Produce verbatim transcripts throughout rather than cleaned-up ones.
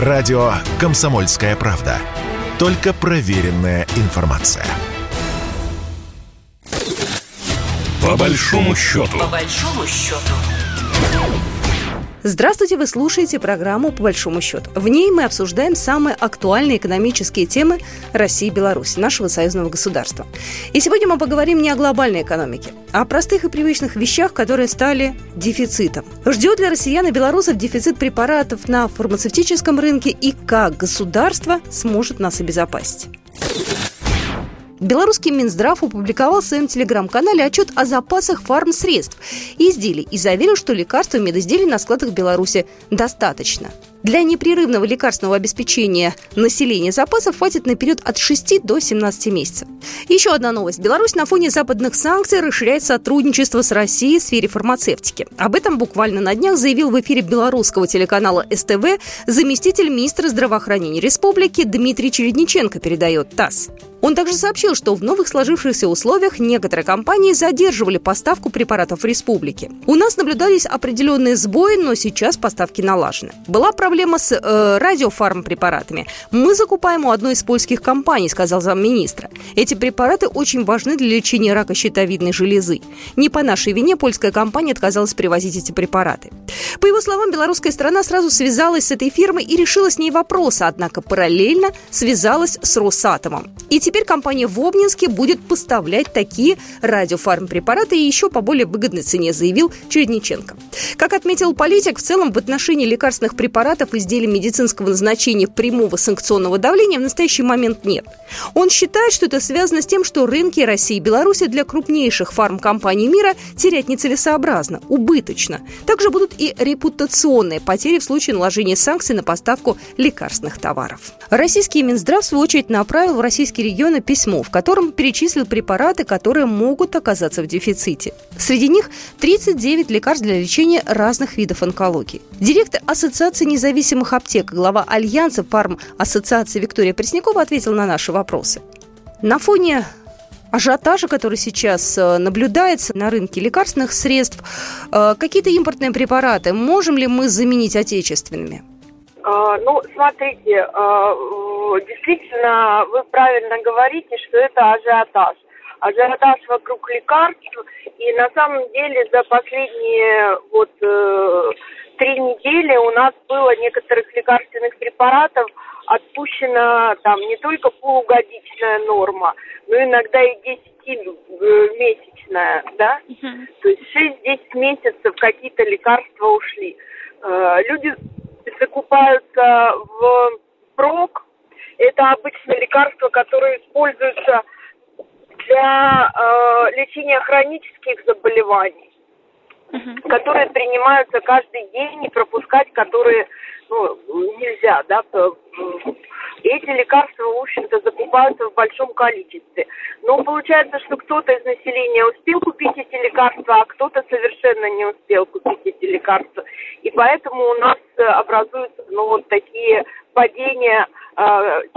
Радио «Комсомольская правда». Только проверенная информация. По большому счету. По большому счету. Здравствуйте, вы слушаете программу «По большому счету». В ней мы обсуждаем самые актуальные экономические темы России и Беларуси, нашего союзного государства. И сегодня мы поговорим не о глобальной экономике, а о простых и привычных вещах, которые стали дефицитом. Ждет ли россиян и белорусов дефицит препаратов на фармацевтическом рынке и как государство сможет нас обезопасить? Белорусский Минздрав опубликовал в своем телеграм-канале отчет о запасах фармсредств и изделий и заверил, что лекарств и медизделий на складах Беларуси достаточно. Для непрерывного лекарственного обеспечения населения запасов хватит на период от шести до семнадцати месяцев. Еще одна новость. Беларусь на фоне западных санкций расширяет сотрудничество с Россией в сфере фармацевтики. Об этом буквально на днях заявил в эфире белорусского телеканала СТВ заместитель министра здравоохранения республики Дмитрий Чередниченко, передает ТАСС. Он также сообщил, что в новых сложившихся условиях некоторые компании задерживали поставку препаратов в республике. У нас наблюдались определенные сбои, но сейчас поставки налажены. Была проблема с э, радиофармпрепаратами. Мы закупаем у одной из польских компаний, сказал замминистра. Эти препараты очень важны для лечения рака щитовидной железы. Не по нашей вине польская компания отказалась привозить эти препараты. По его словам, белорусская страна сразу связалась с этой фирмой и решила с ней вопросы, однако параллельно связалась с Росатомом. И теперь Теперь компания в Обнинске будет поставлять такие радиофармпрепараты и еще по более выгодной цене, заявил Чередниченко. Как отметил политик, в целом в отношении лекарственных препаратов, изделий медицинского назначения прямого санкционного давления в настоящий момент нет. Он считает, что это связано с тем, что рынки России и Беларуси для крупнейших фармкомпаний мира терять нецелесообразно, убыточно. Также будут и репутационные потери в случае наложения санкций на поставку лекарственных товаров. Российский Минздрав, в свою очередь, направил в российский регион письмо, в котором перечислил препараты, которые могут оказаться в дефиците. Среди них тридцать девять лекарств для лечения разных видов онкологии. Директор Ассоциации независимых аптек, глава Альянса фарм-ассоциации Виктория Преснякова ответила на наши вопросы. На фоне ажиотажа, который сейчас наблюдается на рынке лекарственных средств, какие-то импортные препараты можем ли мы заменить отечественными? Ну, смотрите, действительно, вы правильно говорите, что это ажиотаж. Ажиотаж вокруг лекарств. И на самом деле за последние вот три недели у нас было некоторых лекарственных препаратов отпущена там не только полугодичная норма, но иногда и десятимесячная, да? Uh-huh. То есть шесть-десять месяцев какие-то лекарства ушли. Люди закупаются в прок. Это обычно лекарства, которые используются для э, лечения хронических заболеваний, uh-huh. которые принимаются каждый день и пропускать, которые ну, нельзя, да. Эти лекарства, в общем-то, закупаются в большом количестве. Но получается, что кто-то из населения успел купить эти лекарства, а кто-то совершенно не успел купить эти лекарства. И поэтому у нас образуются ну, вот такие падения, э,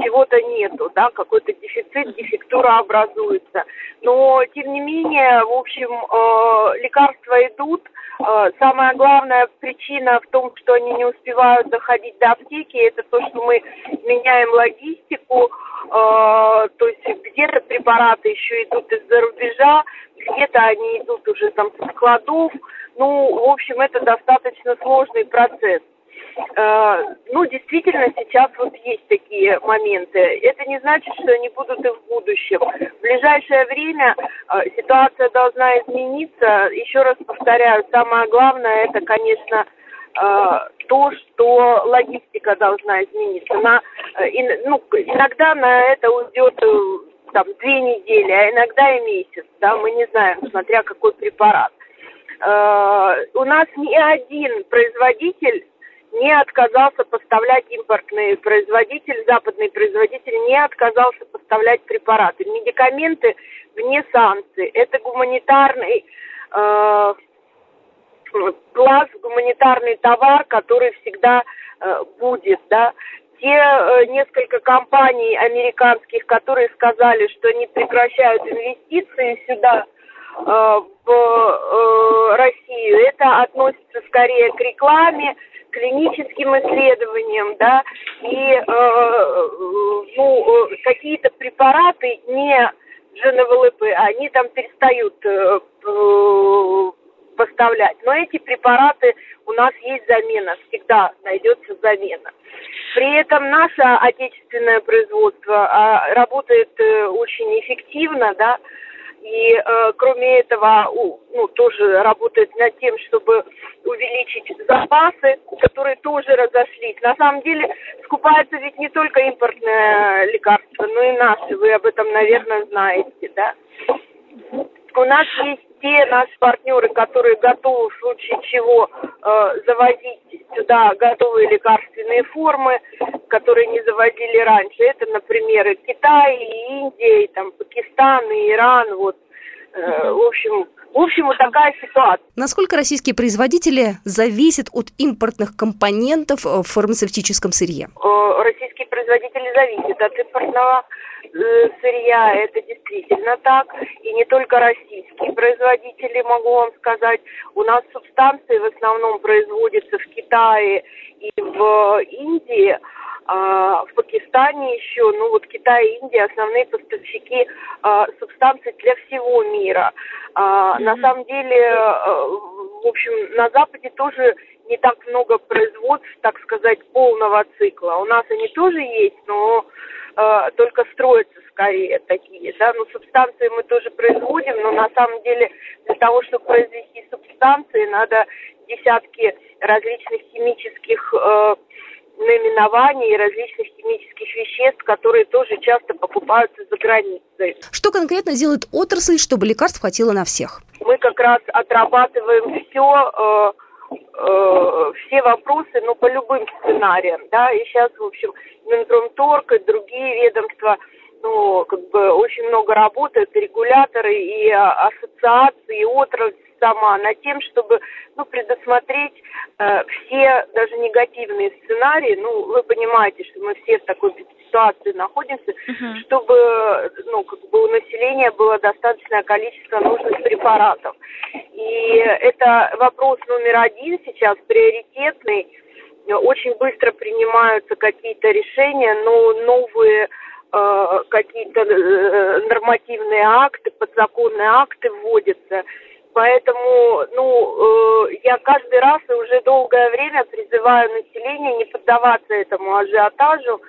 чего-то нету, да, какой-то дефицит, дефектура образуется. Но, тем не менее, в общем, э, лекарства идут. Э, самая главная причина в том, что они не успевают доходить до аптеки, это то, что мы меняем логистику, э, то есть где-то препараты еще идут из-за рубежа, где-то они идут уже там со складов. Ну, в общем, это достаточно сложный процесс. Ну, действительно, сейчас вот есть такие моменты. Это не значит, что они будут и в будущем. В ближайшее время ситуация должна измениться. Еще раз повторяю, самое главное, это, конечно, то, что логистика должна измениться. На, ну, иногда на это уйдет там, две недели, а иногда и месяц. Да, мы не знаем, смотря какой препарат. У нас ни один производитель не отказался поставлять импортный производитель, западный производитель не отказался поставлять препараты. Медикаменты вне санкций. Это гуманитарный э, класс, гуманитарный товар, который всегда э, будет, да. Те э, несколько компаний американских, которые сказали, что они прекращают инвестиции сюда, в Россию. Это относится скорее к рекламе, к клиническим исследованиям, да, и ну, какие-то препараты не ЖНВЛП, они там перестают поставлять. Но эти препараты у нас есть замена, всегда найдется замена. При этом наше отечественное производство работает очень эффективно, да, и э, кроме этого у, ну, тоже работает над тем, чтобы увеличить запасы, которые тоже разошлись. На самом деле скупается ведь не только импортное лекарство, но и наши, вы об этом, наверное, знаете, да. У нас есть те наши партнеры, которые готовы в случае чего э, завозить сюда готовые лекарственные формы, которые не завозили раньше. Это, например, и Китай, и Индия, и там, Пакистан, и Иран. Вот, э, в общем, в общем, вот такая ситуация. Насколько российские производители зависят от импортных компонентов в фармацевтическом сырье? Э, российские производители зависят от импортного сырья, это действительно так, и не только российские производители, могу вам сказать, у нас субстанции в основном производятся в Китае и в Индии, а в Пакистане еще, ну вот Китай и Индия основные поставщики а, субстанций для всего мира. А, mm-hmm. На самом деле, а, в общем, на Западе тоже не так много производств, так сказать, полного цикла. У нас они тоже есть, но э, только строятся скорее такие, да. Ну, субстанции мы тоже производим, но на самом деле для того, чтобы произвести субстанции, надо десятки различных химических э, наименований, различных химических веществ, которые тоже часто покупаются за границей. Что конкретно делает отрасль, чтобы лекарств хватило на всех? Мы как раз отрабатываем все... Э, все вопросы, но по любым сценариям, да, и сейчас, в общем, Минпромторг и другие ведомства, ну, как бы очень много работают, и регуляторы, и ассоциации, и отрасль сама над тем, чтобы, ну, предусмотреть э, все даже негативные сценарии, ну, вы понимаете, что мы все в такой ситуации находимся, uh-huh. чтобы, ну, как бы у населения было достаточное количество нужных препаратов. И это вопрос номер один сейчас, приоритетный, очень быстро принимаются какие-то решения, но новые э, какие-то э, нормативные акты, подзаконные акты вводятся. Поэтому, ну, э, я каждый раз и уже долгое время призываю население не поддаваться этому ажиотажу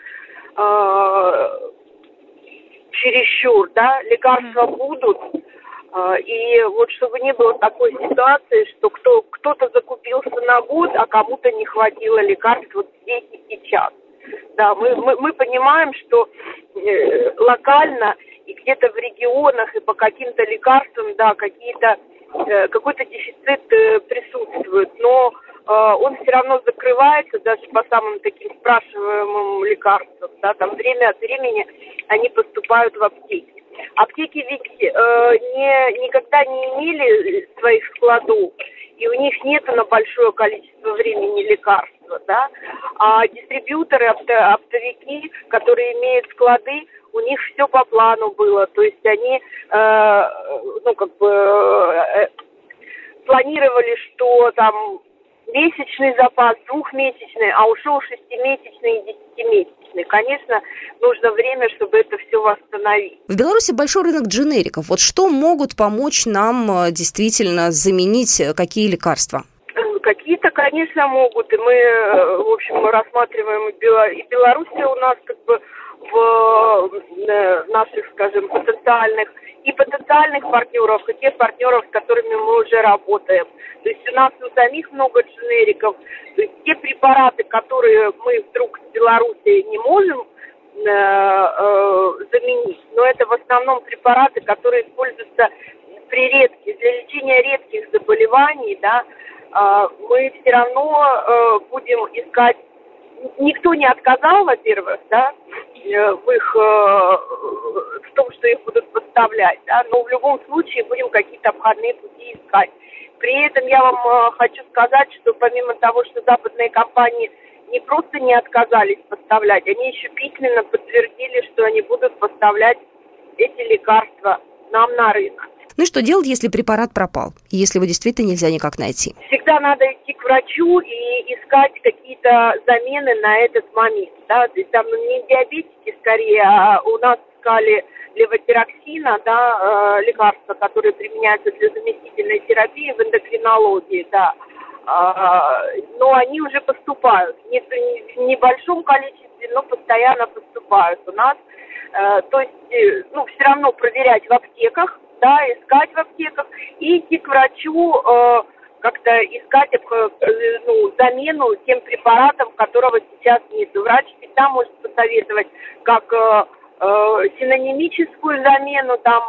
э, чересчур, да, лекарства mm-hmm. будут, э, и вот чтобы не было такой ситуации, что кто, кто-то закупился на год, а кому-то не хватило лекарств вот здесь и сейчас. Да, мы, мы, мы понимаем, что э, локально и где-то в регионах и по каким-то лекарствам, да, какие-то какой-то дефицит присутствует, но он все равно закрывается даже по самым таким спрашиваемым лекарствам, да, там время от времени они поступают в аптеки. Аптеки ведь э, не, никогда не имели своих складов, и у них нету на большое количество времени лекарства, да, а дистрибьюторы, авто, оптовики, которые имеют склады, у них все по плану было, то есть они, э, ну, как бы, э, планировали, что там месячный запас, двухмесячный, а ушел шестимесячный и десятимесячный. Конечно, нужно время, чтобы это все восстановить. В Беларуси большой рынок дженериков. Вот что могут помочь нам действительно заменить какие лекарства? Какие-то, конечно, могут. И мы, в общем, мы рассматриваем и Беларусь у нас как бы в наших, скажем, потенциальных и потенциальных партнеров, и тех партнеров, с которыми мы уже работаем. То есть у нас у самих много дженериков. То есть те препараты, которые мы вдруг в Беларуси не можем э, э, заменить, но это в основном препараты, которые используются при редких, для лечения редких заболеваний, да, э, мы все равно э, будем искать. Никто не отказал, во-первых, да, в их, в том, что их будут поставлять, да, но в любом случае будем какие-то обходные пути искать. При этом я вам хочу сказать, что помимо того, что западные компании не просто не отказались поставлять, они еще письменно подтвердили, что они будут поставлять эти лекарства нам на рынок. Ну и что делать, если препарат пропал, если его действительно нельзя никак найти? Всегда надо идти к врачу и искать какие-то замены на этот момент. Да? То есть там не диабетики скорее, а у нас искали левотироксина, да, лекарства, которые применяются для заместительной терапии в эндокринологии, да. Но они уже поступают, не в небольшом количестве, но постоянно поступают у нас. То есть, ну, все равно проверять в аптеках, да, искать в аптеках и идти к врачу, как-то искать, ну, замену тем препаратам, которого сейчас нет. Врач всегда может посоветовать как синонимическую замену, там,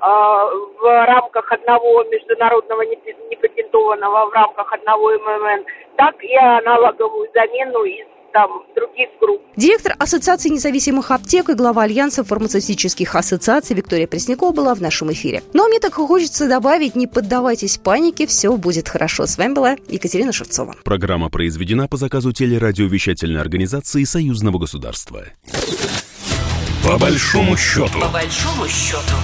в рамках одного международного непатентованного, в рамках одного эм эм эн, так и аналоговую замену из там других групп. Директор Ассоциации независимых аптек и глава Альянса фармацевтических ассоциаций Виктория Преснякова была в нашем эфире. Ну а мне так хочется добавить: не поддавайтесь панике, все будет хорошо. С вами была Екатерина Шевцова. Программа произведена по заказу телерадиовещательной организации Союзного государства. По большому счету. По большому счету.